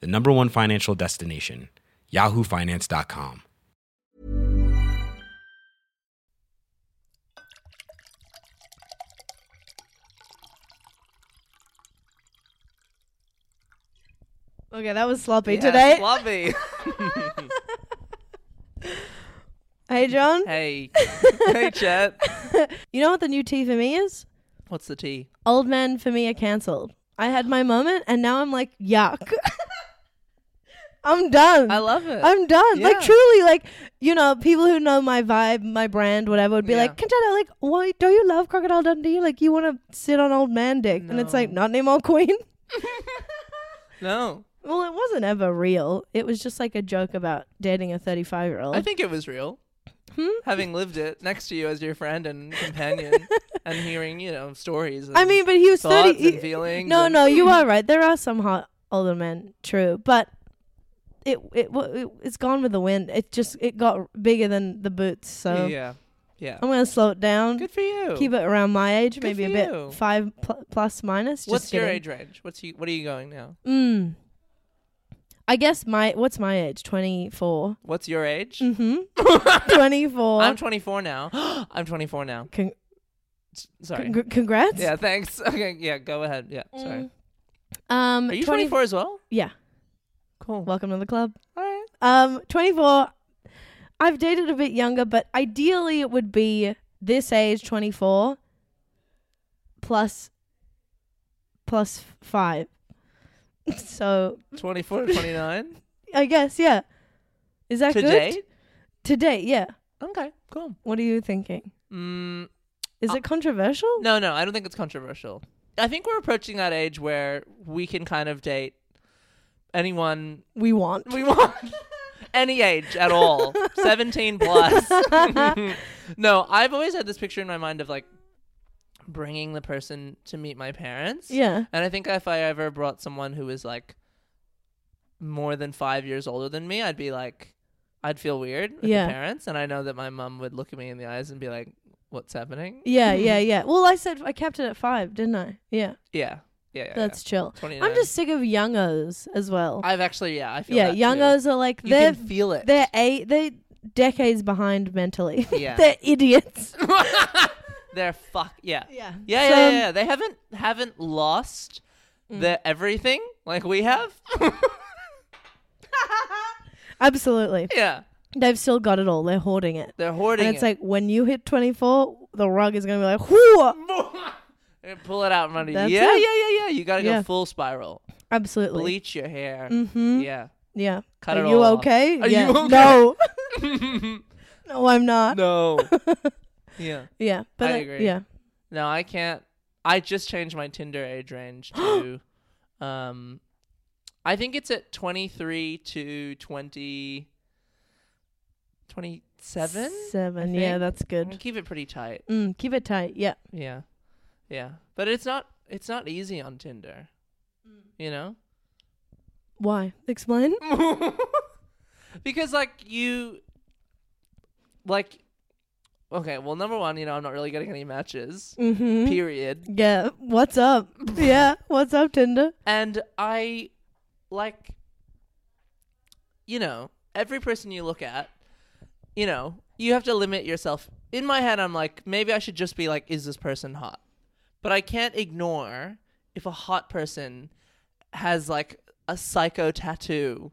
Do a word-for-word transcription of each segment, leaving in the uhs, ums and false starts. the number one financial destination, yahoo finance dot com. Okay, that was sloppy yeah, today. Sloppy. Hey, John. Hey. Hey, chat. You know what the new tea for me is? What's the tea? Old men for me are cancelled. I had my moment and now I'm like, yuck. I'm done. I love it. I'm done. Yeah. Like, truly, like, you know, people who know my vibe, my brand, whatever, would be yeah. like, Kantana, like, why don't you love Crocodile Dundee? Like, you want to sit on old man dick. No. And it's like, not anymore, queen. No. Well, it wasn't ever real. It was just like a joke about dating a thirty-five-year-old. I think it was real. Hmm? Having lived it next to you as your friend and companion and hearing, you know, stories. I mean, but he was thirty. He, and feelings no, and no, you are right. There are some hot older men, true. But it, it it it's gone with the wind. It just it got bigger than the boots. So yeah, yeah. I'm gonna slow it down. Good for you. Keep it around my age, Good maybe a bit you. five pl- plus minus. What's just your kidding. age range? What's you? What are you going now? Mm. I guess my, what's my age? twenty-four. What's your age? Mm-hmm. twenty-four. I'm twenty-four now. I'm twenty-four now. Con- sorry. Con- congrats. Yeah, thanks. Okay, yeah, go ahead. Yeah, mm. sorry. Um, Are you twenty- twenty-four as well? Yeah. Cool. Welcome to the club. All right. Um, twenty-four. I've dated a bit younger, but ideally it would be this age, twenty-four, plus, plus five. So twenty-four to twenty-nine? I guess, yeah. Is that Today? good? Today? Today, yeah. Okay, cool. What are you thinking? Mm, Is uh, it controversial? No, no, I don't think it's controversial. I think we're approaching that age where we can kind of date anyone we want. We want. Any age at all. seventeen plus. No, I've always had this picture in my mind of like bringing the person to meet my parents. Yeah. And I think if I ever brought someone who was like more than five years older than me, I'd be like, I'd feel weird with yeah. the parents. And I know that my mum would look at me in the eyes and be like, what's happening? Yeah, yeah, yeah. Well, I said I kept it at five, didn't I? Yeah. Yeah. Yeah, yeah, that's yeah. chill. twenty-nine. I'm just sick of youngos as well. I've actually, yeah, I feel yeah, that Yeah, youngos too. Are like, they feel it. They're eight, they're decades behind mentally. Yeah. They're idiots. They're fuck yeah. Yeah. Yeah, so, yeah, yeah, yeah. They haven't haven't lost mm. their everything like we have. Absolutely. Yeah. They've still got it all. They're hoarding it. They're hoarding it. And it's it. like when you hit twenty-four, the rug is going to be like, whoo. Pull it out from under you. Yeah, yeah, yeah, yeah. You got to yeah. go full spiral. Absolutely. Bleach your hair. Mm-hmm. Yeah. Yeah. Cut Are it all you okay? Off. Are yeah. you okay? No. No, I'm not. No. Yeah. Yeah. But I, I agree. Yeah. No, I can't. I just changed my Tinder age range to um I think it's at twenty-three to twenty twenty-seven? Seven. Yeah, that's good. I mean, keep it pretty tight. Mm, keep it tight. Yeah. Yeah. Yeah. But it's not it's not easy on Tinder. Mm. You know? Why? Explain. Because like you like okay, well, number one, you know, I'm not really getting any matches, mm-hmm. period. Yeah, what's up? Yeah, what's up, Tinder? And I, like, you know, every person you look at, you know, you have to limit yourself. In my head, I'm like, maybe I should just be like, is this person hot? But I can't ignore if a hot person has, like, a psycho tattoo,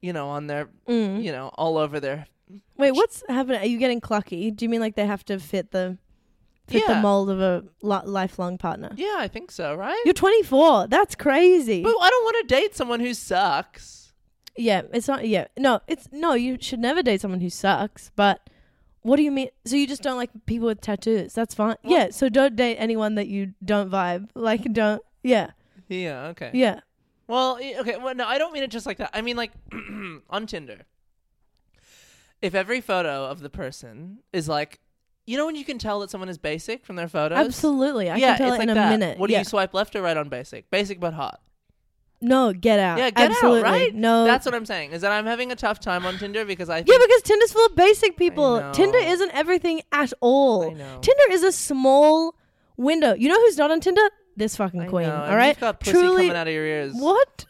you know, on their, mm. you know, all over their Wait, what's happening? Are you getting clucky? Do you mean like they have to fit the fit yeah. the mold of a lo- lifelong partner? Yeah, I think so, right? You're twenty-four. That's crazy. But I don't want to date someone who sucks. Yeah, it's not. Yeah, no, it's no. You should never date someone who sucks. But what do you mean? So you just don't like people with tattoos? That's fine. What? Yeah. So don't date anyone that you don't vibe like. Don't. Yeah. Yeah. Okay. Yeah. Well, okay. Well, no, I don't mean it just like that. I mean, like, on Tinder, if every photo of the person is like, you know when you can tell that someone is basic from their photos? Absolutely. I yeah, can tell it like in a that. minute. What do yeah. you swipe left or right on basic? Basic but hot. No, get out. Yeah, get Absolutely. out, right? No. That's what I'm saying, is that I'm having a tough time on Tinder because I think... Yeah, because Tinder's full of basic people. Tinder isn't everything at all. I know. Tinder is a small window. You know who's not on Tinder? This fucking I queen, know. all and right? You've got pussy Truly, coming out of your ears. What?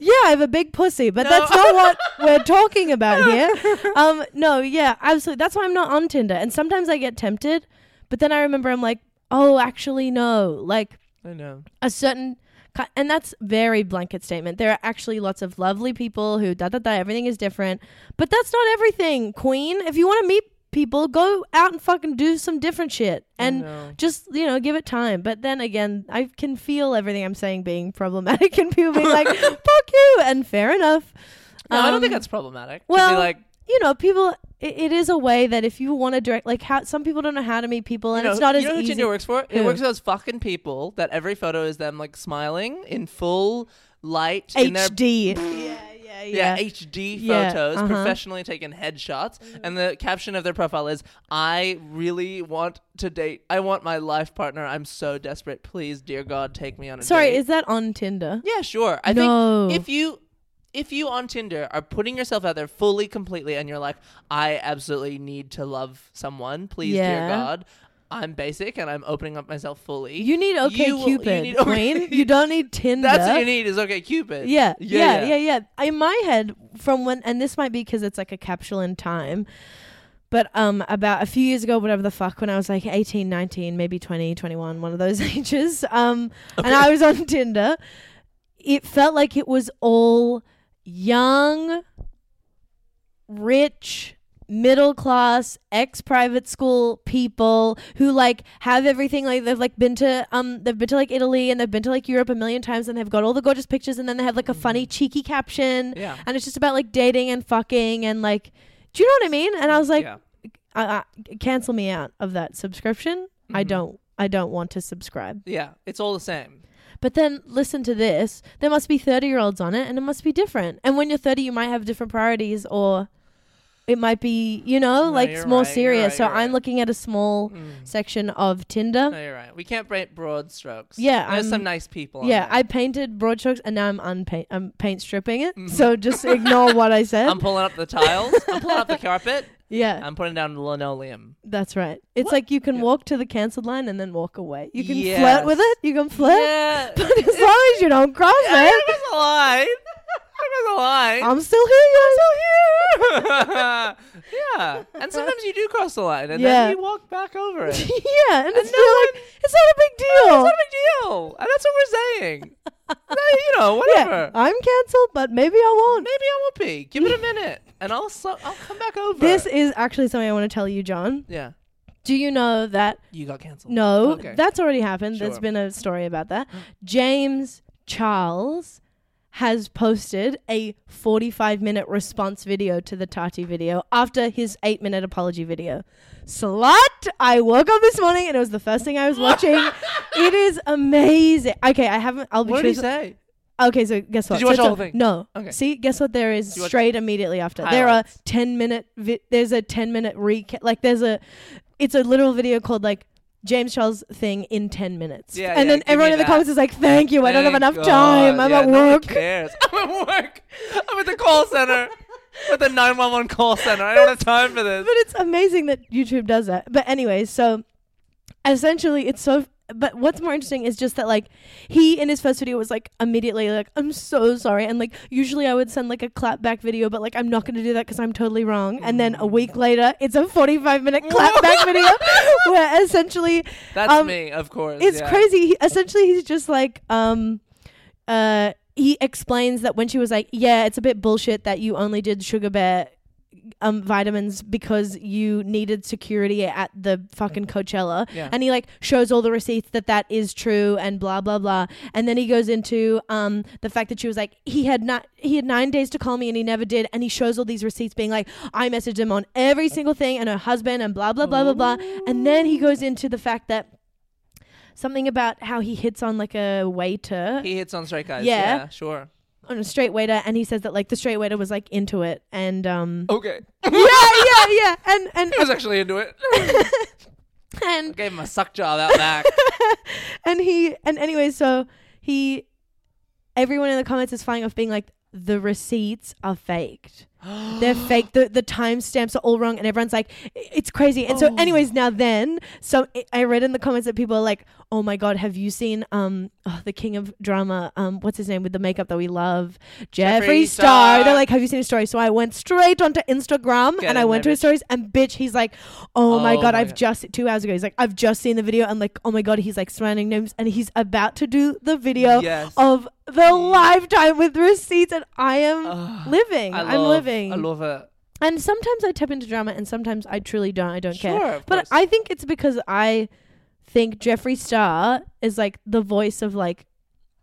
Yeah, I have a big pussy, but no. that's not what we're talking about here. Um, no, yeah, absolutely. That's why I'm not on Tinder. And sometimes I get tempted, but then I remember I'm like, oh, actually, no. Like, I know. A certain... And that's very blanket statement. There are actually lots of lovely people who da da da. Everything is different, but that's not everything, Queen. If you want to meet people, go out and fucking do some different shit, and no. just you know give it time. But then again, I can feel everything I'm saying being problematic, and people being like, "Fuck you," and fair enough. No, um, I don't think that's problematic. Well, to be like, you know, people. It, it is a way that if you want to direct, like, how some people don't know how to meet people, and you know, it's not as easy. You know who Tinder works for? Who? It works for those fucking people that every photo is them like smiling in full light, H D. In their yeah, yeah, yeah, yeah, H D yeah, photos, uh-huh. professionally taken headshots, mm-hmm. and the caption of their profile is, "I really want to date. I want my life partner. I'm so desperate. Please, dear God, take me on a Sorry, date." Sorry, is that on Tinder? Yeah, sure. I no. think if you. If you on Tinder are putting yourself out there fully, completely, and you're like, I absolutely need to love someone, please, yeah. dear God, I'm basic and I'm opening up myself fully. You need OK you Cupid, will, you need Queen. Okay. You don't need Tinder. That's what you need is OK Cupid. Yeah, yeah, yeah, yeah. yeah, yeah. In my head, from when, and this might be because it's like a capsule in time, but um, about a few years ago, whatever the fuck, when I was like eighteen, nineteen, maybe twenty, twenty-one, one of those ages, um, okay. and I was on Tinder, it felt like it was all... young, rich, middle class, ex private school people who like have everything, like they've like been to um they've been to like Italy and they've been to like Europe a million times and they've got all the gorgeous pictures and then they have like a funny cheeky caption yeah. and it's just about like dating and fucking and like, do you know what I mean? And I was like, yeah. I, I, cancel me out of that subscription. Mm-hmm. I don't, I don't want to subscribe. Yeah, it's all the same. But then listen to this. There must be thirty-year-olds on it and it must be different. And when you're thirty, you might have different priorities or it might be, you know, no, like more right, serious. Right, so I'm right. looking at a small mm. section of Tinder. No, you're right. We can't paint broad strokes. Yeah. There's um, some nice people. Yeah. On there. I painted broad strokes and now I'm unpaint. I'm paint stripping it. Mm-hmm. So just ignore what I said. I'm pulling up the tiles. I'm pulling up the carpet. Yeah. I'm putting down linoleum. That's right. It's what? like you can yeah. walk to the cancelled line and then walk away. You can yes. flirt with it. You can flirt. Yeah. But as it's, long as you don't cross yeah, it. There's a line. There's a line. I'm still here. I'm still here. Yeah. And sometimes you do cross the line and yeah. then you walk back over it. Yeah. And, and it's no like, one, it's not a big deal. No, it's not a big deal. And that's what we're saying. You know, whatever. Yeah, I'm cancelled, but maybe I won't. Maybe I won't be. Give it a minute. And I'll so, I'll come back over. This is actually something I want to tell you, John. Yeah. Do you know that... You got cancelled. No. Okay. That's already happened. Sure. There's been a story about that. James Charles has posted a forty-five minute response video to the Tati video after his eight minute apology video. Slut! I woke up this morning and it was the first thing I was watching. It is amazing. Okay, I haven't... I'll be what did he say? Okay, so guess what? Did you watch so the whole thing? No. Okay. See, guess what? There is straight immediately after. Highlights. There are ten minute. Vi- there's a ten minute recap. Like there's a. It's a literal video called like James Charles thing in ten minutes. Yeah. And yeah, then everyone in the that. comments is like, "Thank you. Thank I don't have enough God. time. I'm yeah, at work. Cares. I'm at work. I'm at the call center." With the nine one one call center. I don't have time for this. But it's amazing that YouTube does that. But anyway, so essentially, it's so. But what's more interesting is just that, like, he in his first video was like immediately like, I'm so sorry. And like, usually I would send like a clap back video, but like, I'm not going to do that because I'm totally wrong. Mm. And then a week later, it's a forty-five minute clap back video where essentially. That's um, me, of course. It's yeah. crazy. He, essentially, he's just like, um, uh, he explains that when she was like, yeah, it's a bit bullshit that you only did Sugar Bear um vitamins because you needed security at the fucking Coachella yeah. and he like shows all the receipts that that is true and blah blah blah, and then he goes into um the fact that she was like he had not he had nine days to call me and he never did, and he shows all these receipts being like I messaged him on every single thing and her husband and blah blah blah blah blah, and then he goes into the fact that something about how he hits on like a waiter. He hits on straight guys. Yeah, yeah, sure. On a straight waiter, and he says that like the straight waiter was like into it, and um. Okay. yeah, yeah, yeah, and and he was actually into it. And I gave him a suck job out back. And he and anyway, so he. Everyone in the comments is flying off, being like, the receipts are faked. They're fake. The the timestamps are all wrong, and everyone's like, it's crazy. And oh. so, anyways, now then, so it, I read in the comments that people are like, oh my god, have you seen um oh, the king of drama? Um, what's his name with the makeup that we love, Jeffree Star? They're like, have you seen his story? So I went straight onto Instagram Get and I went to his stories, and bitch, he's like, oh, oh my god, my I've god. just two hours ago. He's like, I've just seen the video, and like, oh my god, he's like surrounding names, and he's about to do the video yes. of the yeah. lifetime with receipts, and I am uh, living. I I'm love living. I love it. And sometimes I tap into drama, and sometimes I truly don't. I don't sure, care. But course. I think it's because I think Jeffree Star is like the voice of like,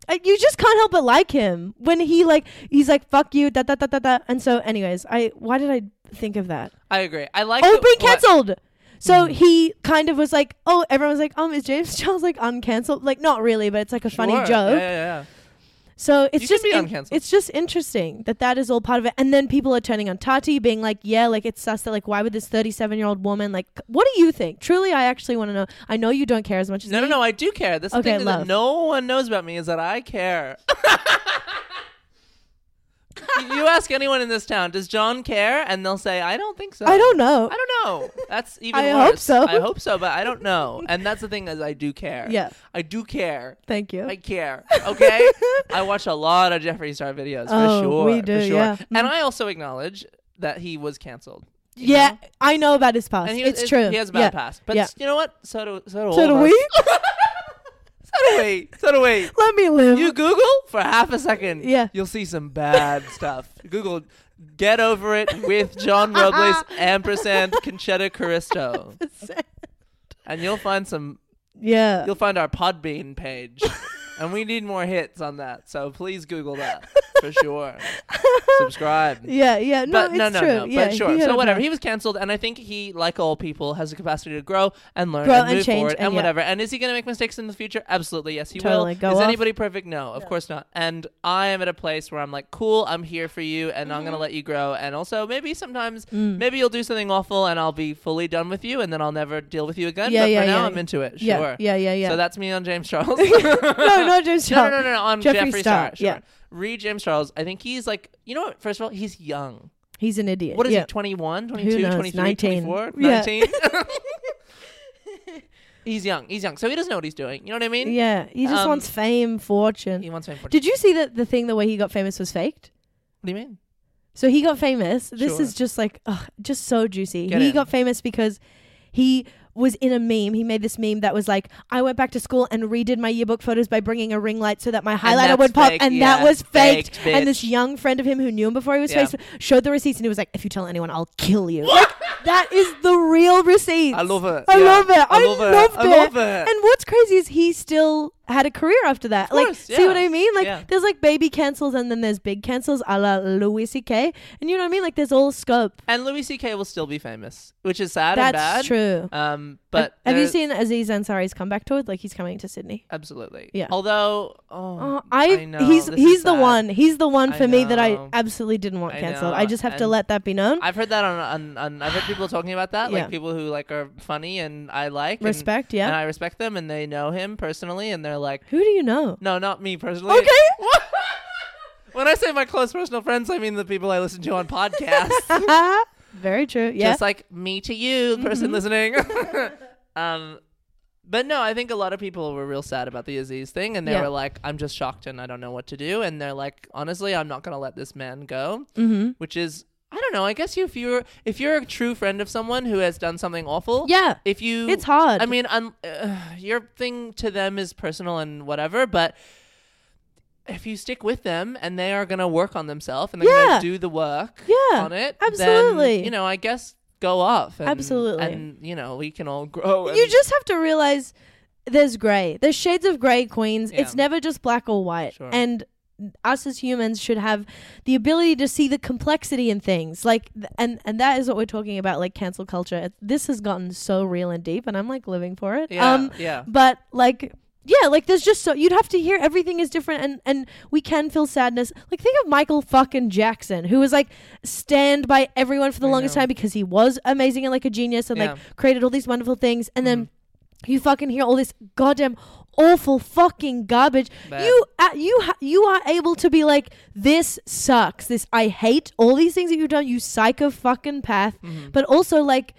I, you just can't help but like him when he like, he's like, fuck you, da da da da da. And so anyways, I, why did I think of that? I agree. I like Oh, being cancelled. So mm. he kind of was like, oh, everyone's like, um, is James Charles like uncancelled? Like not really, but it's like a sure. funny joke. Yeah, yeah, yeah. So it's just in, it's just interesting that that is all part of it. And then people are turning on Tati being like, yeah, like it's sus that like, why would this thirty-seven year old woman, like, what do you think? Truly, I actually want to know. I know you don't care as much as no, me. No, no, no, I do care. This okay, thing love. That no one knows about me is that I care. You ask anyone in this town, does John care? And they'll say, I don't think so. I don't know. I don't know. That's even I worse. I hope so. I hope so, but I don't know. And that's the thing is I do care. Yeah. I do care. Thank you. I care. Okay? I watch a lot of Jeffree Star videos, oh, for sure. we do, for sure. Yeah. And I also acknowledge that he was canceled. Yeah, know? I know about his past. And he was, it's, it's true. He has a bad yeah. past. But yeah. you know what? So do, so do, so all do of we. Us. So do we. So do we. Let me live. You Google for half a second. Yeah. You'll see some bad stuff. Google Get Over It with John Robles ampersand Conchetta Caristo. And you'll find some. Yeah. You'll find our Podbean page. And we need more hits on that. So please Google that for sure. Subscribe. Yeah, yeah. No, but it's no, no, true. no. Yeah, but sure. So whatever. Know. He was canceled. And I think he, like all people, has the capacity to grow and learn grow and, and move change forward and, and yeah. whatever. And is he going to make mistakes in the future? Absolutely. Yes, he totally will. Go is off. Anybody perfect? No, of yeah. course not. And I am at a place where I'm like, cool, I'm here for you and mm. I'm going to let you grow. And also maybe sometimes, mm. maybe you'll do something awful and I'll be fully done with you and then I'll never deal with you again. Yeah, but yeah, for now, yeah, I'm yeah. into it. Sure. Yeah, yeah, yeah, yeah. So that's me on James Charles. No, No, James Charles. No, no, no, no. I'm Jeffree Star. Star. Sure. Yeah. Read James Charles. I think he's like, you know what? First of all, he's young. He's an idiot. What is yeah. he, twenty-one, twenty-two, twenty-three, nineteen. twenty-four, yeah. nineteen? He's young. He's young. So he doesn't know what he's doing. You know what I mean? Yeah. He just um, wants fame, fortune. He wants fame, fortune. Did you see that the thing the way he got famous was faked? What do you mean? So he got famous. This sure. is just like, ugh, just so juicy. Get he in. got famous because he was in a meme. He made this meme that was like, I went back to school and redid my yearbook photos by bringing a ring light so that my highlighter would pop. Fake, and yeah, that was faked. faked and this young friend of him who knew him before he was yeah. faced showed the receipts and he was like, if you tell anyone, I'll kill you. Like, that is the real receipts. I love it. I yeah. love it. I, I love loved it. it. I love it. And what's crazy is he still had a career after that. Course, like, yeah. see what I mean? Like, yeah. there's like baby cancels and then there's big cancels a la Louis C K. And you know what I mean? Like, there's all scope. And Louis C K will still be famous, which is sad That's and bad. That's true. Um, but have, have you seen Aziz Ansari's comeback tour? Like, he's coming to Sydney. Absolutely. Yeah. Although, oh, oh I, I know. He's, he's the sad. one. He's the one for I me know. that I absolutely didn't want I canceled. Know. I just have and to let that be known. I've heard that on, on, on I've heard people talking about that. Yeah. Like, people who like are funny and I like. Respect, and, yeah. And I respect them and they know him personally and they're like, who do you know? No, not me personally. Okay. When I say my close personal friends, I mean the people I listen to on podcasts. Very true. Yeah. Just like me to you, the person mm-hmm. listening. um, but no, I think a lot of people were real sad about the Aziz thing, and they yeah. were like, "I'm just shocked, and I don't know what to do." And they're like, "Honestly, I'm not gonna let this man go," mm-hmm. which is. I don't know. I guess if you're if you're a true friend of someone who has done something awful, yeah, if you, it's hard. I mean, um, uh, your thing to them is personal and whatever, but if you stick with them and they are gonna work on themselves and they're yeah. gonna do the work, yeah, on it, absolutely. Then, you know, I guess go off, and, absolutely, and you know, we can all grow. And you just have to realize there's gray, there's shades of gray, queens. Yeah. It's never just black or white, sure. and. Us as humans should have the ability to see the complexity in things, like th- and and that is what we're talking about, like cancel culture. This has gotten so real and deep, and I'm like living for it. Yeah, um yeah. But like Yeah, like there's just so you'd have to hear everything is different, and, and we can feel sadness. Like think of Michael fucking Jackson, who was like stand by everyone for the I longest know. time because he was amazing and like a genius and yeah. like created all these wonderful things, and mm. then you fucking hear all this goddamn awful fucking garbage. Bad. You uh, you ha- you are able to be like, this sucks. This I hate all these things that you've done. You psycho fucking path. Mm-hmm. But also like.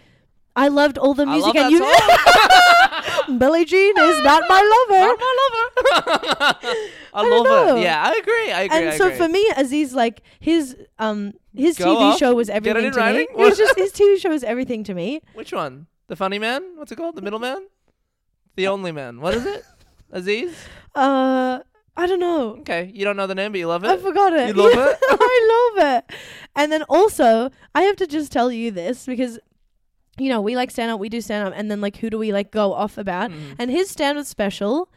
I loved all the music I and you. Billie Jean is not my lover. Not my lover. I, I love know. it. Yeah, I agree. I agree. And I so agree. for me, Aziz, like his um his Go T V off. show was everything Get it in to writing? me. It was just his T V show was everything to me. Which one? The Funny Man? What's it called? The Middle Man? The Only Man? What is it? Aziz? Uh, I don't know. Okay, you don't know the name, but you love it. I forgot it. You love yeah. it. I love it. And then also, I have to just tell you this because. You know, we like stand up, we do stand up, and then like who do we like go off about? Mm. And his stand up special,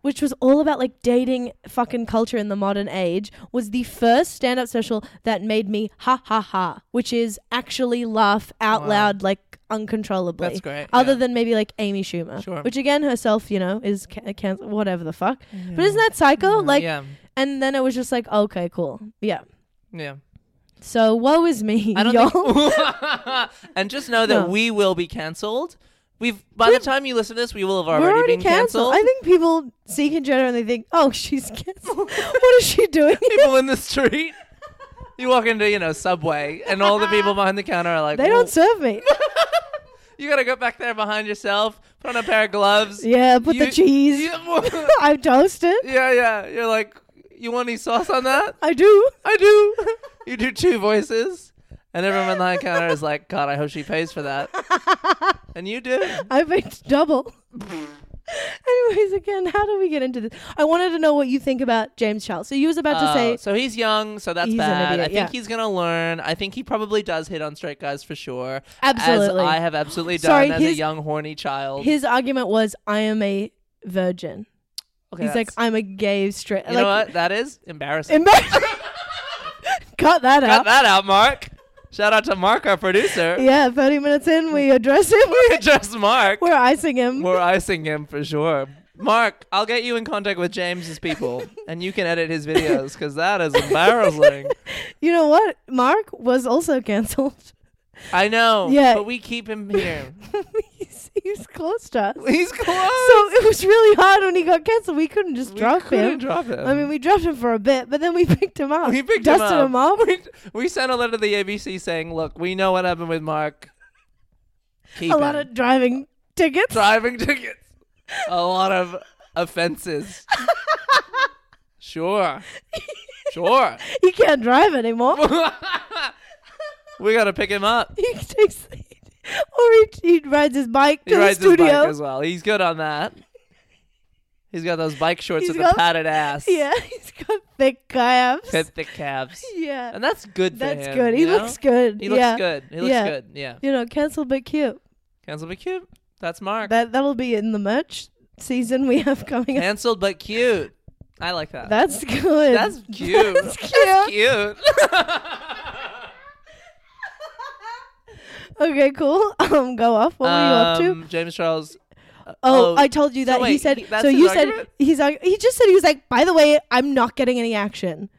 which was all about like dating fucking culture in the modern age, was the first stand up special that made me ha ha ha, which is actually laugh out wow. loud like uncontrollably. That's great. Other yeah. than maybe like Amy Schumer, sure. which again herself, you know, is ca- can- whatever the fuck. Yeah. But isn't that psycho? Mm, like, yeah. and then it was just like, okay, cool. Yeah. Yeah. So woe is me, y'all. And just know that no. we will be cancelled. We've by We've, the time you listen to this, we will have already, already been cancelled. I think people see Kim Jenner and they think, "Oh, she's cancelled. What is she doing?" People in the street. You walk into, you know, Subway, and all the people behind the counter are like, "They Whoa. don't serve me." You gotta go back there behind yourself, put on a pair of gloves. Yeah, put you, the cheese. You, I'm toasted. Yeah, yeah. You're like. You want any sauce on that? I do. I do. You do two voices. And everyone on the counter is like, God, I hope she pays for that. And you do. I paid double. Anyways, again, how do we get into this? I wanted to know what you think about James Charles. So you was about uh, to say. So he's young. So that's bad. Idiot, I think yeah. he's going to learn. I think he probably does hit on straight guys for sure. Absolutely. As I have absolutely done Sorry, as his, a young, horny child. His argument was, I am a virgin. Okay, he's like, I'm a gay straight. You like, know what? That is embarrassing. Embarrassing. Cut that Cut out. Cut that out, Mark. Shout out to Mark, our producer. Yeah, thirty minutes in, we address him. We address Mark. We're icing him. We're icing him for sure. Mark, I'll get you in contact with James's people, and you can edit his videos because that is embarrassing. You know what? Mark was also cancelled. I know. Yeah. But we keep him here. he's, he's close to us. He's close. So it was really hard when he got cancelled. We couldn't just we drop couldn't him. drop him. I mean, we dropped him for a bit, but then we picked him up. We picked Dusted him up. him up. We, we sent a letter to the A B C saying, look, we know what happened with Mark. Keep a him. lot of driving tickets. Driving tickets. A lot of offenses. Sure. Sure. He can't drive anymore. We gotta pick him up. He takes, or he, he rides his bike to he the rides studio. His bike as well. He's good on that. He's got those bike shorts he's with got, a padded ass. Yeah, he's got thick calves. Got thick calves. Yeah, and that's good. For that's him, good. He know? looks good. He yeah. looks good. He looks yeah. good. Yeah. You know, cancel but cute. Cancel but cute. That's Mark. That that'll be in the merch season we have coming. Canceled up. but cute. I like that. That's good. That's cute. That's cute. That's cute. Okay, cool. Um, go off. What um, were you up to? James Charles. Uh, oh, oh, I told you that. So wait, he said, he, so you said, argument? he's. he just said, he was like, by the way, I'm not getting any action.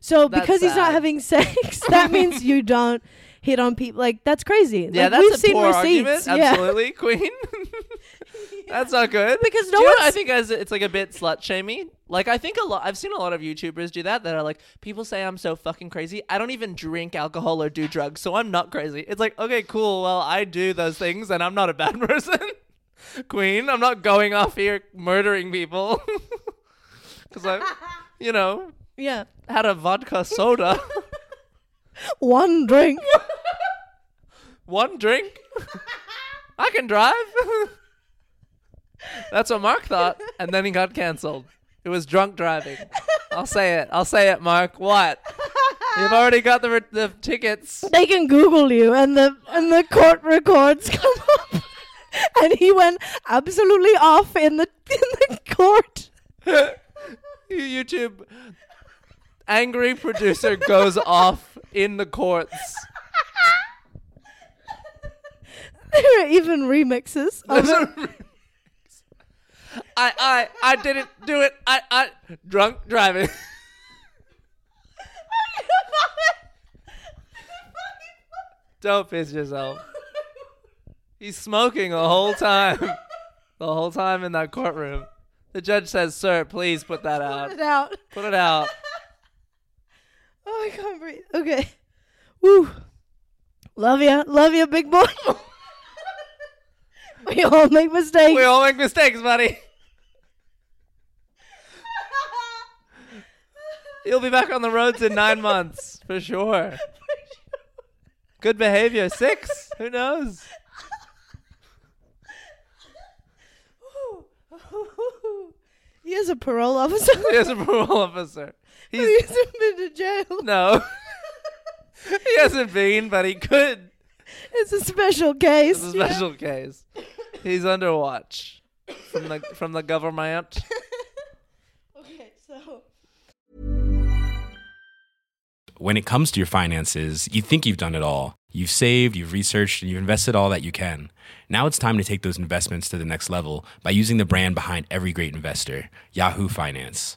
So that's because sad. he's not having sex, that means you don't hit on people. Like, that's crazy. Yeah, like, that's we've a seen poor receipts. argument. Absolutely, yeah. Queen. yeah. That's not good. Because no one. I think as it's like a bit slut-shamey. Like, I think a lot, I've seen a lot of YouTubers do that, that are like, people say I'm so fucking crazy. I don't even drink alcohol or do drugs, so I'm not crazy. It's like, okay, cool. Well, I do those things and I'm not a bad person. Queen, I'm not going off here murdering people. Because I, you know, yeah, had a vodka soda. One drink. One drink. I can drive. That's what Mark thought. And then he got cancelled. It was drunk driving. I'll say it. I'll say it, Mark. What? You've already got the re- the tickets. They can Google you, and the and the court records come up. And he went absolutely off in the in the court. YouTube angry producer goes off in the courts. There are even remixes of it. I, I, I didn't do it. I, I, drunk driving. Don't piss yourself. He's smoking the whole time. The whole time in that courtroom. The judge says, sir, please put that out. Put it out. Put it out. Oh, I can't breathe. Okay. Woo. Love ya. Love ya, big boy. We all make mistakes. We all make mistakes, buddy. You'll be back on the roads in nine months. For sure. Good behavior. Six. Who knows? He is a parole officer. He is a parole officer. He's he hasn't been to jail. No. He hasn't been, but he could. It's a special case. It's a special yeah. case. He's under watch from the from the government. Okay, so when it comes to your finances, you think you've done it all. You've saved, you've researched, and you've invested all that you can. Now it's time to take those investments to the next level by using the brand behind every great investor, Yahoo Finance.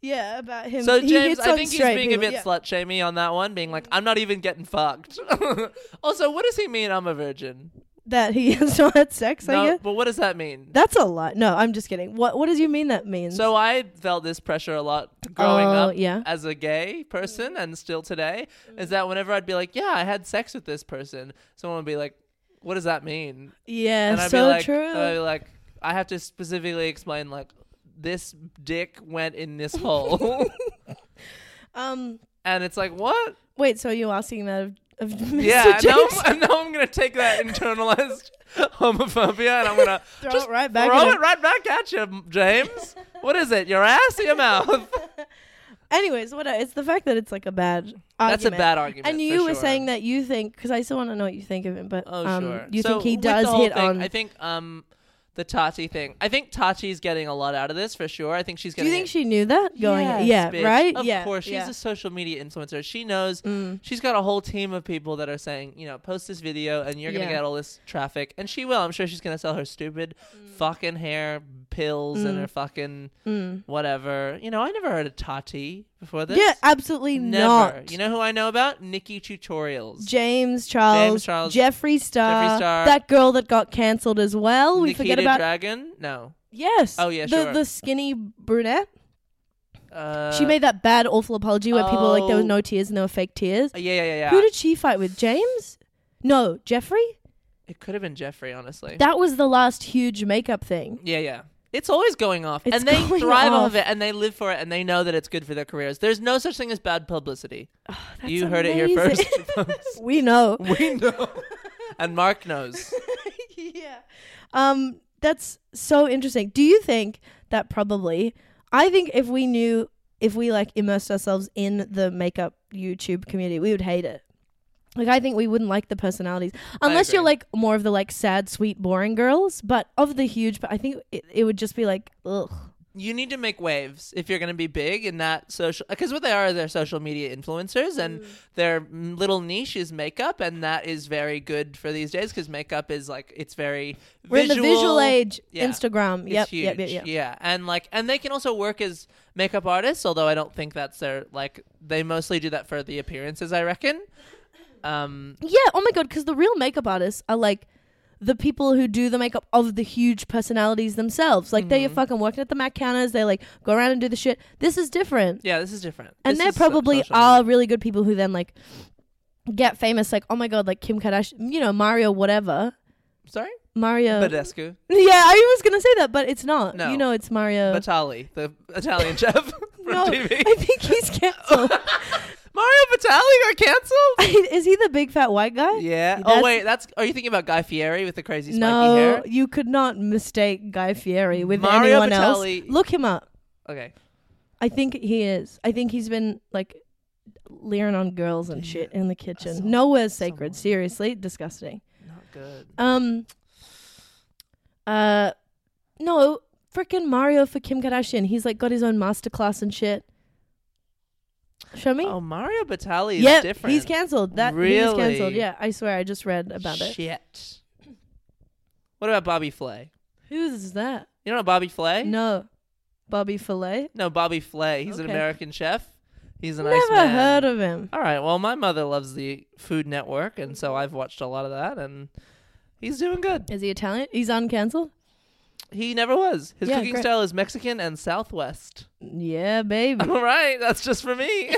Yeah, about him. So, James, I think he's being people. a bit yeah. slut-shamey on that one, being like, I'm not even getting fucked. Also, what does he mean I'm a virgin? That he has not had sex, no, I guess? No, but what does that mean? That's a lot. No, I'm just kidding. What What does you mean that means? So I felt this pressure a lot growing oh, up yeah. as a gay person and still today, is that whenever I'd be like, yeah, I had sex with this person, someone would be like, what does that mean? Yeah, and I'd so be like, true. And I'd be like, I have to specifically explain, like, this dick went in this hole. um, and it's like, what? Wait, so you're asking that of, of Mister Yeah, James? Now I'm, now I'm going to take that internalized homophobia and I'm going to throw just it right back throw it, it right back at you, James. What is it? Your ass or your mouth? Anyways, what I, it's the fact that it's like a bad argument. That's a bad argument. And you for were sure. saying that you think, because I still want to know what you think of him, but oh, um, sure. you so think he does hit thing, on. I think, um, the Tati thing. I think Tati's getting a lot out of this for sure. I think she's getting. Do you think it. she knew that going? Yes, yeah, bitch. right. Of yeah, course, she's yeah. a social media influencer. She knows. Mm. She's got a whole team of people that are saying, you know, post this video and you're yeah. gonna get all this traffic, and she will. I'm sure she's gonna sell her stupid mm. fucking hair pills mm. and her fucking mm. whatever. You know, I never heard of Tati before this. Yeah, absolutely never. not. You know who I know about? Nikki Tutorials, James Charles, James Charles, Jeffree Star, Jeffree Star, that girl that got cancelled as well. We Nikita forget about Dragon. No. Yes. Oh yeah. The sure. the skinny brunette. Uh, she made that bad awful apology where oh. people were like there were no tears and there were fake tears. Uh, yeah, yeah, yeah, yeah. Who did she fight with? James? No, Jeffree. It could have been Jeffree, honestly. That was the last huge makeup thing. Yeah, yeah. It's always going off. It's and they thrive off. off of it and they live for it and they know that it's good for their careers. There's no such thing as bad publicity. Oh, that's you heard amazing. it here first. We know. We know. And Mark knows. Yeah. Um, that's so interesting. Do you think that probably, I think if we knew, if we like immersed ourselves in the makeup YouTube community, we would hate it. Like, I think we wouldn't like the personalities. Unless you're, like, more of the, like, sad, sweet, boring girls. But of the huge, but I think it, it would just be, like, ugh. You need to make waves if you're going to be big in that social... Because what they are, they're social media influencers. And mm. their little niche is makeup. And that is very good for these days. Because makeup is, like, it's very We're visual. in the visual age. Yeah. Instagram. It's yep, huge. Yep, yep, yep. Yeah. And, like, and they can also work as makeup artists. Although I don't think that's their, like... They mostly do that for the appearances, I reckon. Um, yeah, oh my god, because the real makeup artists are like the people who do the makeup of the huge personalities themselves. Like mm-hmm. they're fucking working at the Mac counters, they like go around and do the shit. This is different. Yeah, this is different. And there probably so- are really good people who then like get famous, like, oh my god, like Kim Kardashian, you know, Mario whatever. Sorry? Mario Badescu. Yeah, I was gonna say that, but it's not. No. You know it's Mario Batali, the Italian chef from no, T V. I think he's cancelled. Mario Batali got cancelled? Is he the big fat white guy? Yeah. That's oh, wait. that's. Are you thinking about Guy Fieri with the crazy spiky no, hair? No, you could not mistake Guy Fieri with Mario anyone Batali. else. Look him up. Okay. I think he is. I think he's been like leering on girls and shit in the kitchen. Assault. Nowhere's sacred. Someone. Seriously, disgusting. Not good. Um. Uh, no, freaking Mario for Kim Kardashian. He's like got his own masterclass and shit. Show me. Oh, Mario Batali is yep, different. He's cancelled. That really? He's cancelled. Yeah, I swear. I just read about shit. it. Shit. What about Bobby Flay? Who's that? You don't know Bobby Flay? No. Bobby Flay? No, Bobby Flay. He's okay. an American chef. He's a nice man. Never heard of him. All right. Well, my mother loves the Food Network, and so I've watched a lot of that, and he's doing good. Is he Italian? He's uncancelled? He never was. His yeah, cooking great. style is Mexican and Southwest. Yeah, baby. All right. That's just for me.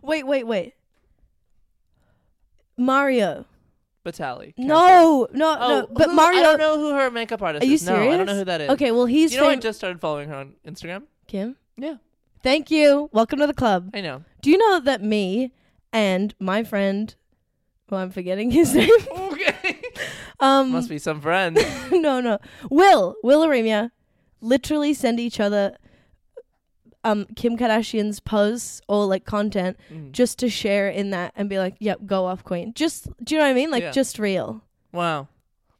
wait, wait, wait. Mario Batali. No, no, oh, no. But who, Mario. I don't know who her makeup artist is. Are you is. serious? No, I don't know who that is. Okay, well, he's. Do you know, fam- I just started following her on Instagram. Kim? Yeah. Thank you. Welcome to the club. I know. Do you know that me and my friend, well, I'm forgetting his name. Okay. um, Must be some friend. no, no. Will, Will Arimia, literally send each other um, Kim Kardashian's posts or like content mm. just to share in that and be like, yep, go off, queen. Just, do you know what I mean? Like, yeah. just real. Wow.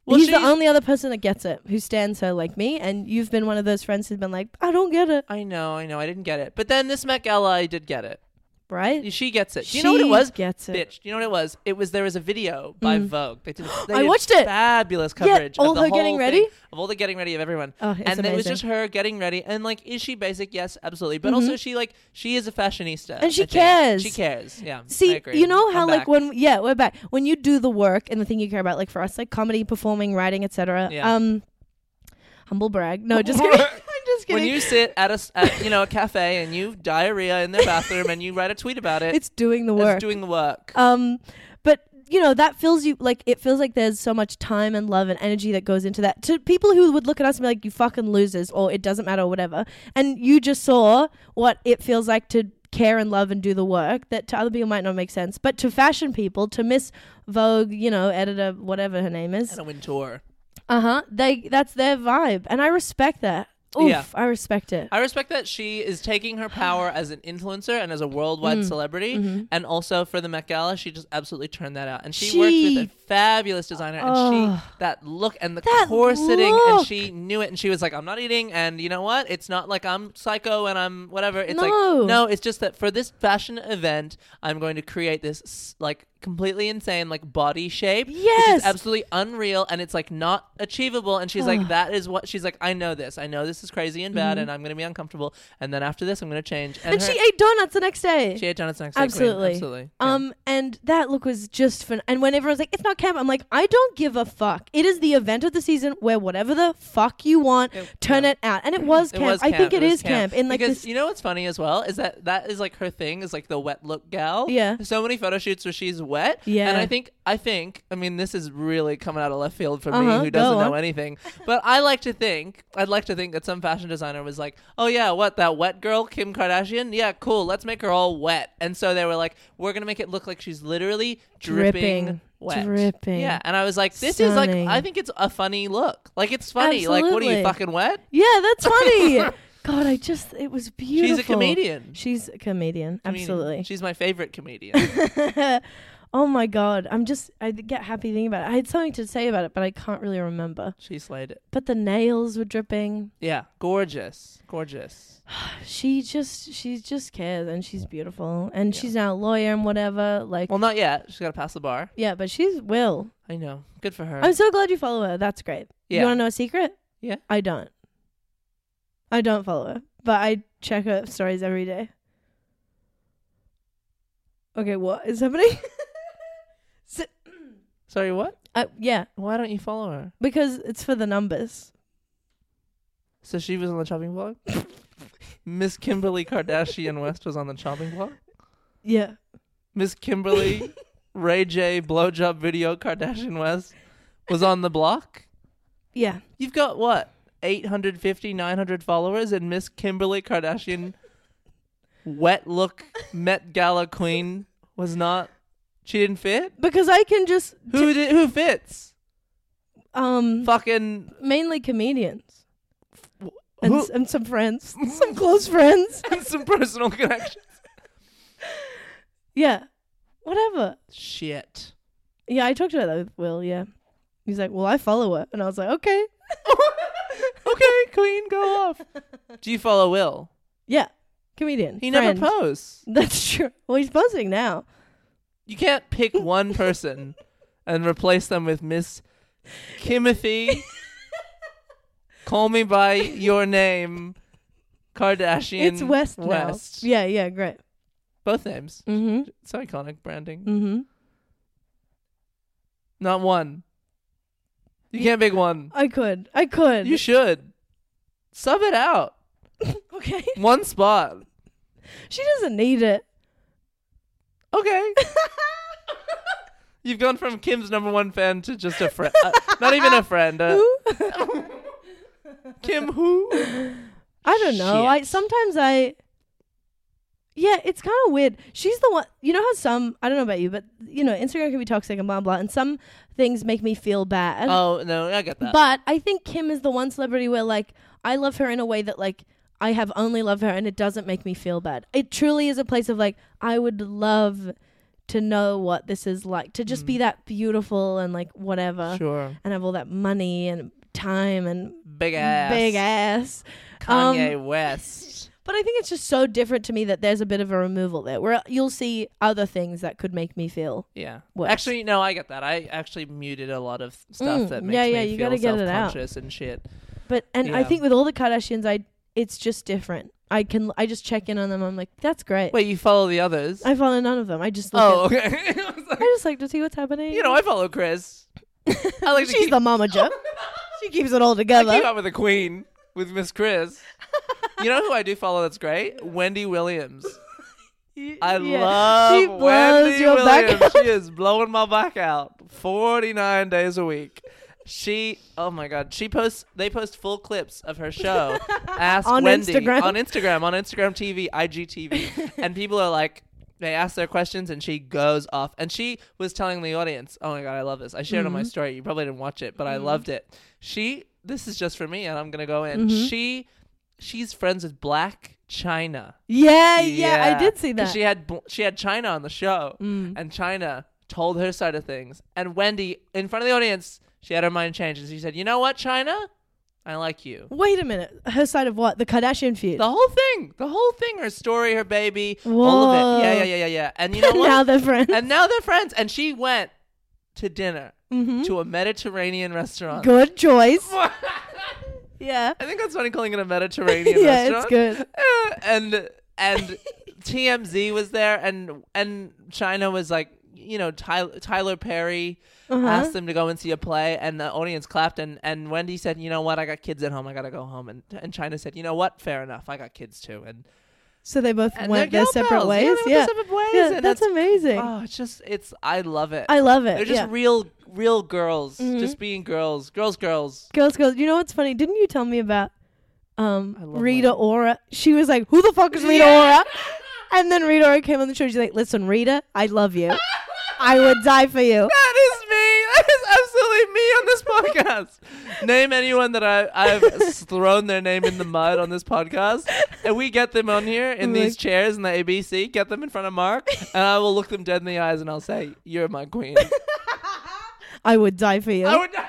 Well, he's the only other person that gets it, who stands her like me. And you've been one of those friends who's been like, I don't get it. I know, I know. I didn't get it. But then this Met Gala, I did get it. Right? She gets it. Do you know what it was? She gets it. Bitch, do you know what it was? It was, there was a video by mm. Vogue. They did, they I did watched it. Fabulous coverage. Yeah, all of the her whole getting ready? Thing, of all the getting ready of everyone. Oh, it's and amazing. It was just her getting ready. And like, is she basic? Yes, absolutely. But mm-hmm. also she like, she is a fashionista. And she cares. She cares. Yeah. See, I agree. You know how I'm like back. when, yeah, we're back. When you do the work and the thing you care about, like for us, like comedy, performing, writing, et cetera. Yeah. Um, humble brag. No, just kidding. When you sit at a at, you know a cafe and you have diarrhea in their bathroom and you write a tweet about it, it's doing the work. It's doing the work. Um, but you know that feels you like it feels like there's so much time and love and energy that goes into that. To people who would look at us and be like, "You fucking losers," or "It doesn't matter," or whatever, and you just saw what it feels like to care and love and do the work. That to other people might not make sense, but to fashion people, to Miss Vogue, you know, editor, whatever her name is, Anna Wintour. Uh huh. They that's their vibe, and I respect that. Oof, yeah. I respect it. I respect that she is taking her power as an influencer and as a worldwide mm. celebrity. Mm-hmm. And also for the Met Gala, she just absolutely turned that out. And she, she worked with a fabulous designer. Oh, and she, that look and the corseting, look. and she knew it. And she was like, I'm not eating. And you know what? It's not like I'm psycho and I'm whatever. It's no. like, no, it's just that for this fashion event, I'm going to create this like completely insane like body shape, yes, which is absolutely unreal, and it's like not achievable, and she's like, that is what she's like, I know this I know this is crazy and bad, mm-hmm. and I'm gonna be uncomfortable, and then after this I'm gonna change. And, and her, she ate donuts the next day she ate donuts the next absolutely. day absolutely absolutely um yeah. And that look was just fun. And when everyone's like, it's not camp, I'm like, I don't give a fuck. It is the event of the season where whatever the fuck you want, it, turn yeah. it out. And it was camp. It was camp. I think it, it is camp, camp. In like, because this, you know what's funny as well is that that is like her thing is like the wet look gal. Yeah, so many photo shoots where she's wet. Yeah. And I think I think I mean this is really coming out of left field for uh-huh, me who doesn't know anything, but I like to think I'd like to think that some fashion designer was like, oh yeah, what, that wet girl Kim Kardashian, yeah, cool, let's make her all wet. And so they were like, we're gonna make it look like she's literally dripping, dripping. wet. Dripping. Yeah. And I was like, this Stunning. is like, I think it's a funny look, like it's funny. Absolutely. Like, what are you, fucking wet? Yeah, that's funny. God, I just, it was beautiful. She's a comedian. She's a comedian, absolutely. Comedian. She's my favorite comedian. Oh my God, I'm just, I get happy thinking about it. I had something to say about it, but I can't really remember. She slayed it. But the nails were dripping. Yeah, gorgeous, gorgeous. She just, she just cares, and she's beautiful, and yeah. she's now a lawyer and whatever. Like, well, not yet. She's got to pass the bar. Yeah, but she's will. I know. Good for her. I'm so glad you follow her. That's great. Yeah. You want to know a secret? Yeah. I don't. I don't follow her, but I check her stories every day. Okay, what is happening? So, Sorry, what? Uh, yeah. Why don't you follow her? Because it's for the numbers. So she was on the chopping block? Miss Kimberly Kardashian West was on the chopping block? Yeah. Miss Kimberly Ray J blowjob video Kardashian West was on the block? Yeah. You've got what? eight hundred fifty, nine hundred followers, and Miss Kimberly Kardashian wet look Met Gala queen was not, she didn't fit? Because I can just t- who did, who fits? Um fucking mainly comedians wh- and, s- and some friends some close friends and some personal connections. Yeah. Whatever. Shit. Yeah, I talked about that with Will, yeah. He's like, well, I follow her. And I was like, okay. Okay, queen, go off. Do you follow Will? Yeah. Comedian. He friend. Never posts. That's true. Well, he's posting now. You can't pick one person and replace them with Miss Kimothy. Call me by your name. Kardashian. It's West, West. Now. Yeah, yeah, great. Both names. Mm-hmm. It's iconic branding. Mm-hmm. Not one. You can't pick one. I could. I could. You should. Sub it out. Okay. One spot. She doesn't need it. Okay. You've gone from Kim's number one fan to just a friend. Uh, not even a friend. Uh, who? Kim who? I don't know. Shit. I sometimes I... Yeah, it's kind of weird. She's the one... You know how some... I don't know about you, but, you know, Instagram can be toxic and blah, blah, and some things make me feel bad. Oh, no, I get that. But I think Kim is the one celebrity where, like, I love her in a way that, like, I have only loved her and it doesn't make me feel bad. It truly is a place of, like, I would love to know what this is like. To just mm. be that beautiful and, like, whatever. Sure. And have all that money and time and... Big ass. Big ass. Kanye um, West. But I think it's just so different to me that there's a bit of a removal there where you'll see other things that could make me feel yeah. worse. Actually, no, I get that. I actually muted a lot of stuff mm, that makes yeah, yeah, me you feel self-conscious and shit. But and yeah. I think with all the Kardashians, I it's just different. I can I just check in on them. I'm like, that's great. Wait, you follow the others? I follow none of them. I just look oh, okay. I, like, I just like to see what's happening. You know, I follow Kris. I like to She's keep- the mama jump. She keeps it all together. I keep up with the queen, with Miss Kris. You know who I do follow that's great? Wendy Williams. I yeah. love she Wendy your Williams. Back she is blowing my back out forty-nine days a week. She, oh my God, she posts, they post full clips of her show. Ask on Wendy. Instagram. On Instagram, on Instagram T V, I G T V. And people are like, they ask their questions and she goes off. And she was telling the audience, oh my God, I love this. I shared mm-hmm. on my story. You probably didn't watch it, but mm-hmm. I loved it. She, this is just for me and I'm going to go in. Mm-hmm. She... She's friends with Blac Chyna. Yeah, yeah, yeah, I did see that. She had bl- she had Chyna on the show, mm. and Chyna told her side of things. And Wendy, in front of the audience, she had her mind changed. And she said, you know what, Chyna? I like you. Wait a minute. Her side of what? The Kardashian feud? The whole thing. The whole thing. Her story, her baby, Whoa. all of it. Yeah, yeah, yeah, yeah, yeah. And you know what? Now they're friends. And now they're friends. And she went to dinner mm-hmm. to a Mediterranean restaurant. Good choice. Yeah, I think that's funny calling it a Mediterranean yeah, restaurant. Yeah, it's good. Uh, and and T M Z was there, and and Chyna was like, you know, Tyler, Tyler Perry uh-huh. asked them to go and see a play, and the audience clapped, and, and Wendy said, you know what, I got kids at home, I gotta go home, and and Chyna said, you know what, fair enough, I got kids too, and so they both went their separate ways. Yeah, they went yeah. their separate ways. Yeah, and that's amazing. Oh, it's just it's I love it. I love it. They're just yeah. real. Real girls, mm-hmm. just being girls, girls, girls, girls, girls. You know what's funny? Didn't you tell me about um, Rita Ora? She was like, "Who the fuck is Rita yeah. Ora?" And then Rita Ora came on the show. She's like, "Listen, Rita, I love you. I would die for you." That is me. That is absolutely me on this podcast. Name anyone that I I've thrown their name in the mud on this podcast, and we get them on here in I'm these like, chairs in the A B C. Get them in front of Mark, and I will look them dead in the eyes, and I'll say, "You're my queen." I would die for you. I would die.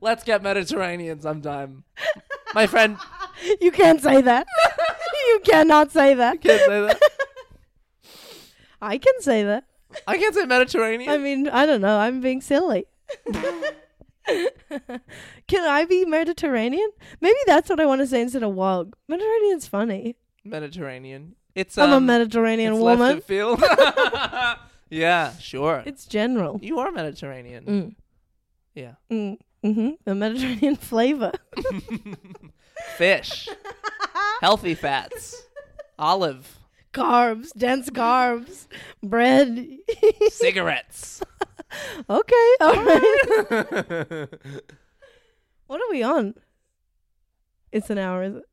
Let's get Mediterranean sometime. My friend. You can't say that. You cannot say that. You can't say that. I can say that. I can't say Mediterranean. I mean, I don't know. I'm being silly. Can I be Mediterranean? Maybe that's what I want to say instead of wog. Mediterranean's funny. Mediterranean. It's um, I'm a Mediterranean it's woman. Left of field. Yeah, sure. It's general. You are Mediterranean. Mm. Yeah. Mm. Mm-hmm. The Mediterranean flavor. Fish. Healthy fats. Olive. Carbs. Dense carbs. Bread. Cigarettes. Okay. All right. What are we on? It's an hour, is it?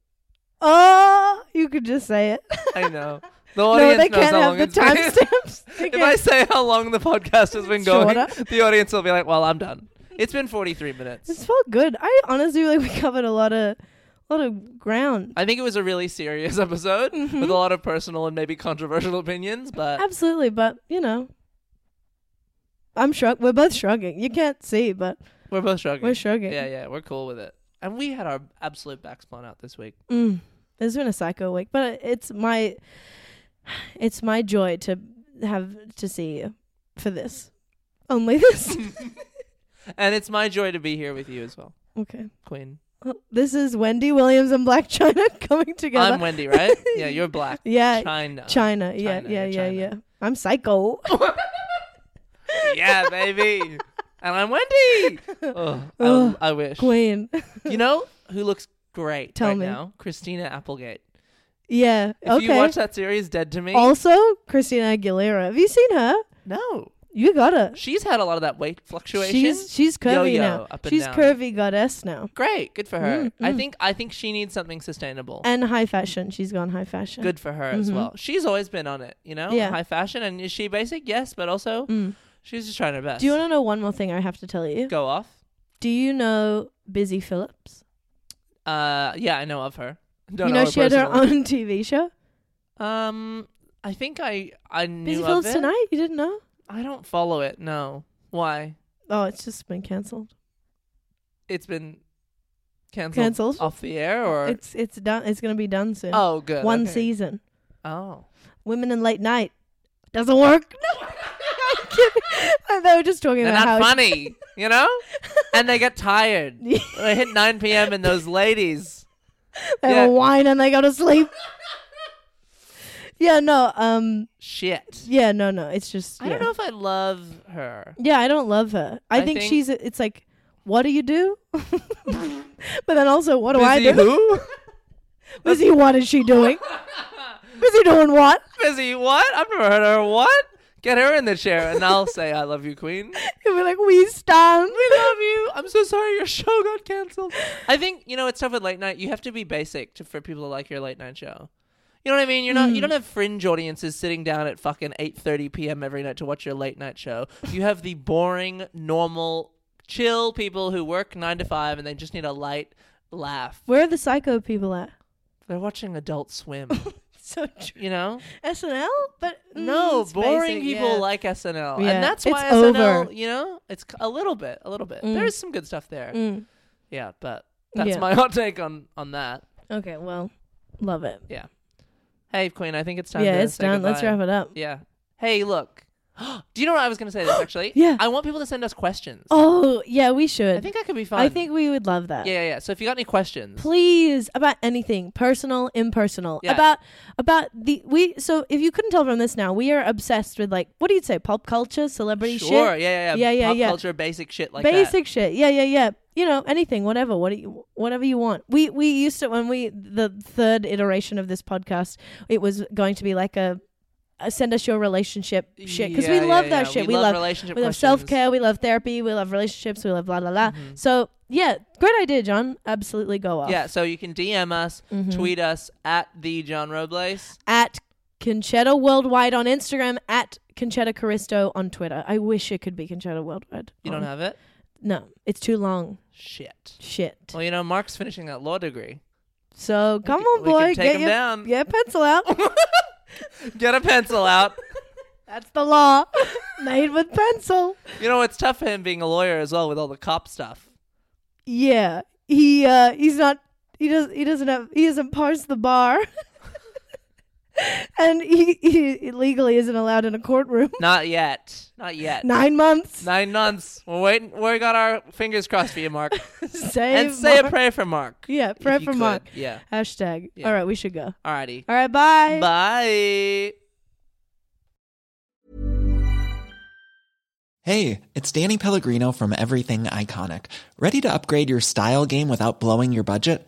Oh, you could just say it. I know. The audience no, they knows can't how long have the timestamps. If I say how long the podcast has been going, shorter. The audience will be like, "Well, I'm done. It's been forty-three minutes." It's felt good. I honestly like we covered a lot of, a A lot of ground. I think it was a really serious episode mm-hmm. with a lot of personal and maybe controversial opinions, but absolutely. But you know, I'm shrug. We're both shrugging. You can't see, but we're both shrugging. We're shrugging. Yeah, yeah, we're cool with it. And we had our absolute backs blown out this week. Mm. It's been a psycho week, but it's my, it's my joy to have to see you for this, only this, and it's my joy to be here with you as well. Okay, Queen. This is Wendy Williams and Blac Chyna coming together. I'm Wendy, right? Yeah, you're Blac. Yeah, Chyna. Chyna. Yeah, Chyna, yeah, yeah, Chyna. yeah. I'm psycho. Yeah, baby. And I'm Wendy. Oh, oh, I, I wish. Queen. You know who looks great Tell right me. now? Christina Applegate. Yeah. If okay. you watch that series, Dead to Me. Also, Christina Aguilera. Have you seen her? No. You got her. She's had a lot of that weight fluctuation. She's she's curvy Yo-yo, now. Up and she's down. Curvy goddess now. Great, good for her. Mm, I mm. think I think she needs something sustainable and high fashion. She's gone high fashion. Good for her mm-hmm. as well. She's always been on it, you know. Yeah. High fashion, and is she basic? Yes, but also mm. she's just trying her best. Do you want to know one more thing I have to tell you? Go off. Do you know Busy Phillips? Uh, yeah, I know of her. Don't you know, know her she personally. had her own T V show. Um, I think I I knew Busy of Phillips it. Tonight. You didn't know? I don't follow it, no. Why? Oh, it's just been cancelled. It's been cancelled? Cancelled. Off the air, or? It's it's done. It's going to be done soon. Oh, good. One okay. season. Oh. Women in Late Night. Doesn't work. No. I'm kidding. They were just talking They're about how... They're not funny, you know? And they get tired. They hit nine p.m. and those ladies... They yeah. will whine and they go to sleep. Yeah, no. Um, Shit. Yeah, no, no. It's just... Yeah. I don't know if I love her. Yeah, I don't love her. I, I think, think she's... It's like, what do you do? But then also, what do Busy I do? Who? Busy what is she doing? Busy doing what? Busy what? I've never heard of her. What? Get her in the chair and I'll say, I love you, Queen. You'll be like, we stand. We love you. I'm so sorry your show got cancelled. I think, you know, it's tough with late night. You have to be basic to, for people to like your late night show. You know what I mean? You're not. Mm. You don't have fringe audiences sitting down at fucking eight thirty p.m. every night to watch your late night show. You have the boring, normal, chill people who work nine to five and they just need a light laugh. Where are the psycho people at? They're watching Adult Swim. So true. You know? S N L? But mm, no, boring basic, people yeah. like S N L. Yeah. And that's why it's S N L, over. you know, it's a little bit, a little bit. Mm. There is some good stuff there. Mm. Yeah, but that's yeah. my hot take on, on that. Okay, well, love it. Yeah. Hey, Queen, I think it's time yeah, to Yeah, it's done. Goodbye. Let's wrap it up. Yeah. Hey, look. Do you know what I was going to say this, actually? Yeah. I want people to send us questions. Oh, yeah, we should. I think that could be fun. I think we would love that. Yeah, yeah, yeah. So if you got any questions. Please, about anything, personal, impersonal. Yeah. About about the, we, so if you couldn't tell from this now, we are obsessed with, like, what do you say, pop culture, celebrity sure. shit? Sure, yeah, yeah, yeah. Yeah, yeah, pop yeah. culture, basic shit like basic that. Basic shit, yeah, yeah, yeah. You know, anything, whatever, what do you, whatever you want. We we used to, when we, the third iteration of this podcast, it was going to be like a, a send us your relationship shit. Because yeah, we love yeah, that yeah. shit. We, we love, love relationship We love self-care. We love therapy. We love relationships. We love blah, blah, blah. Mm-hmm. So, yeah, great idea, John. Absolutely go off. Yeah, so you can D M us, mm-hmm. tweet us, at the John Robles. At Conchetta Worldwide on Instagram, at Conchetta Caristo on Twitter. I wish it could be Conchetta Worldwide. You on. don't have it? No, it's too long. Shit. Shit. Well, you know, Mark's finishing that law degree. So come we on, can, boy. We can take get him your, down. Yeah, pencil out. Get a pencil out. That's the law. Made with pencil. You know, it's tough for him being a lawyer as well with all the cop stuff. Yeah. He uh, he's not he does he doesn't have he hasn't passed the bar. And he, he legally isn't allowed in a courtroom. Not yet. Not yet. Nine months. Nine months. We're waiting. We got our fingers crossed for you, Mark. Save and say Mark. a prayer for Mark. Yeah, prayer for Mark. Could. Yeah. Hashtag. Yeah. All right, we should go. All righty. All right, bye. Bye. Hey, it's Danny Pellegrino from Everything Iconic. Ready to upgrade your style game without blowing your budget?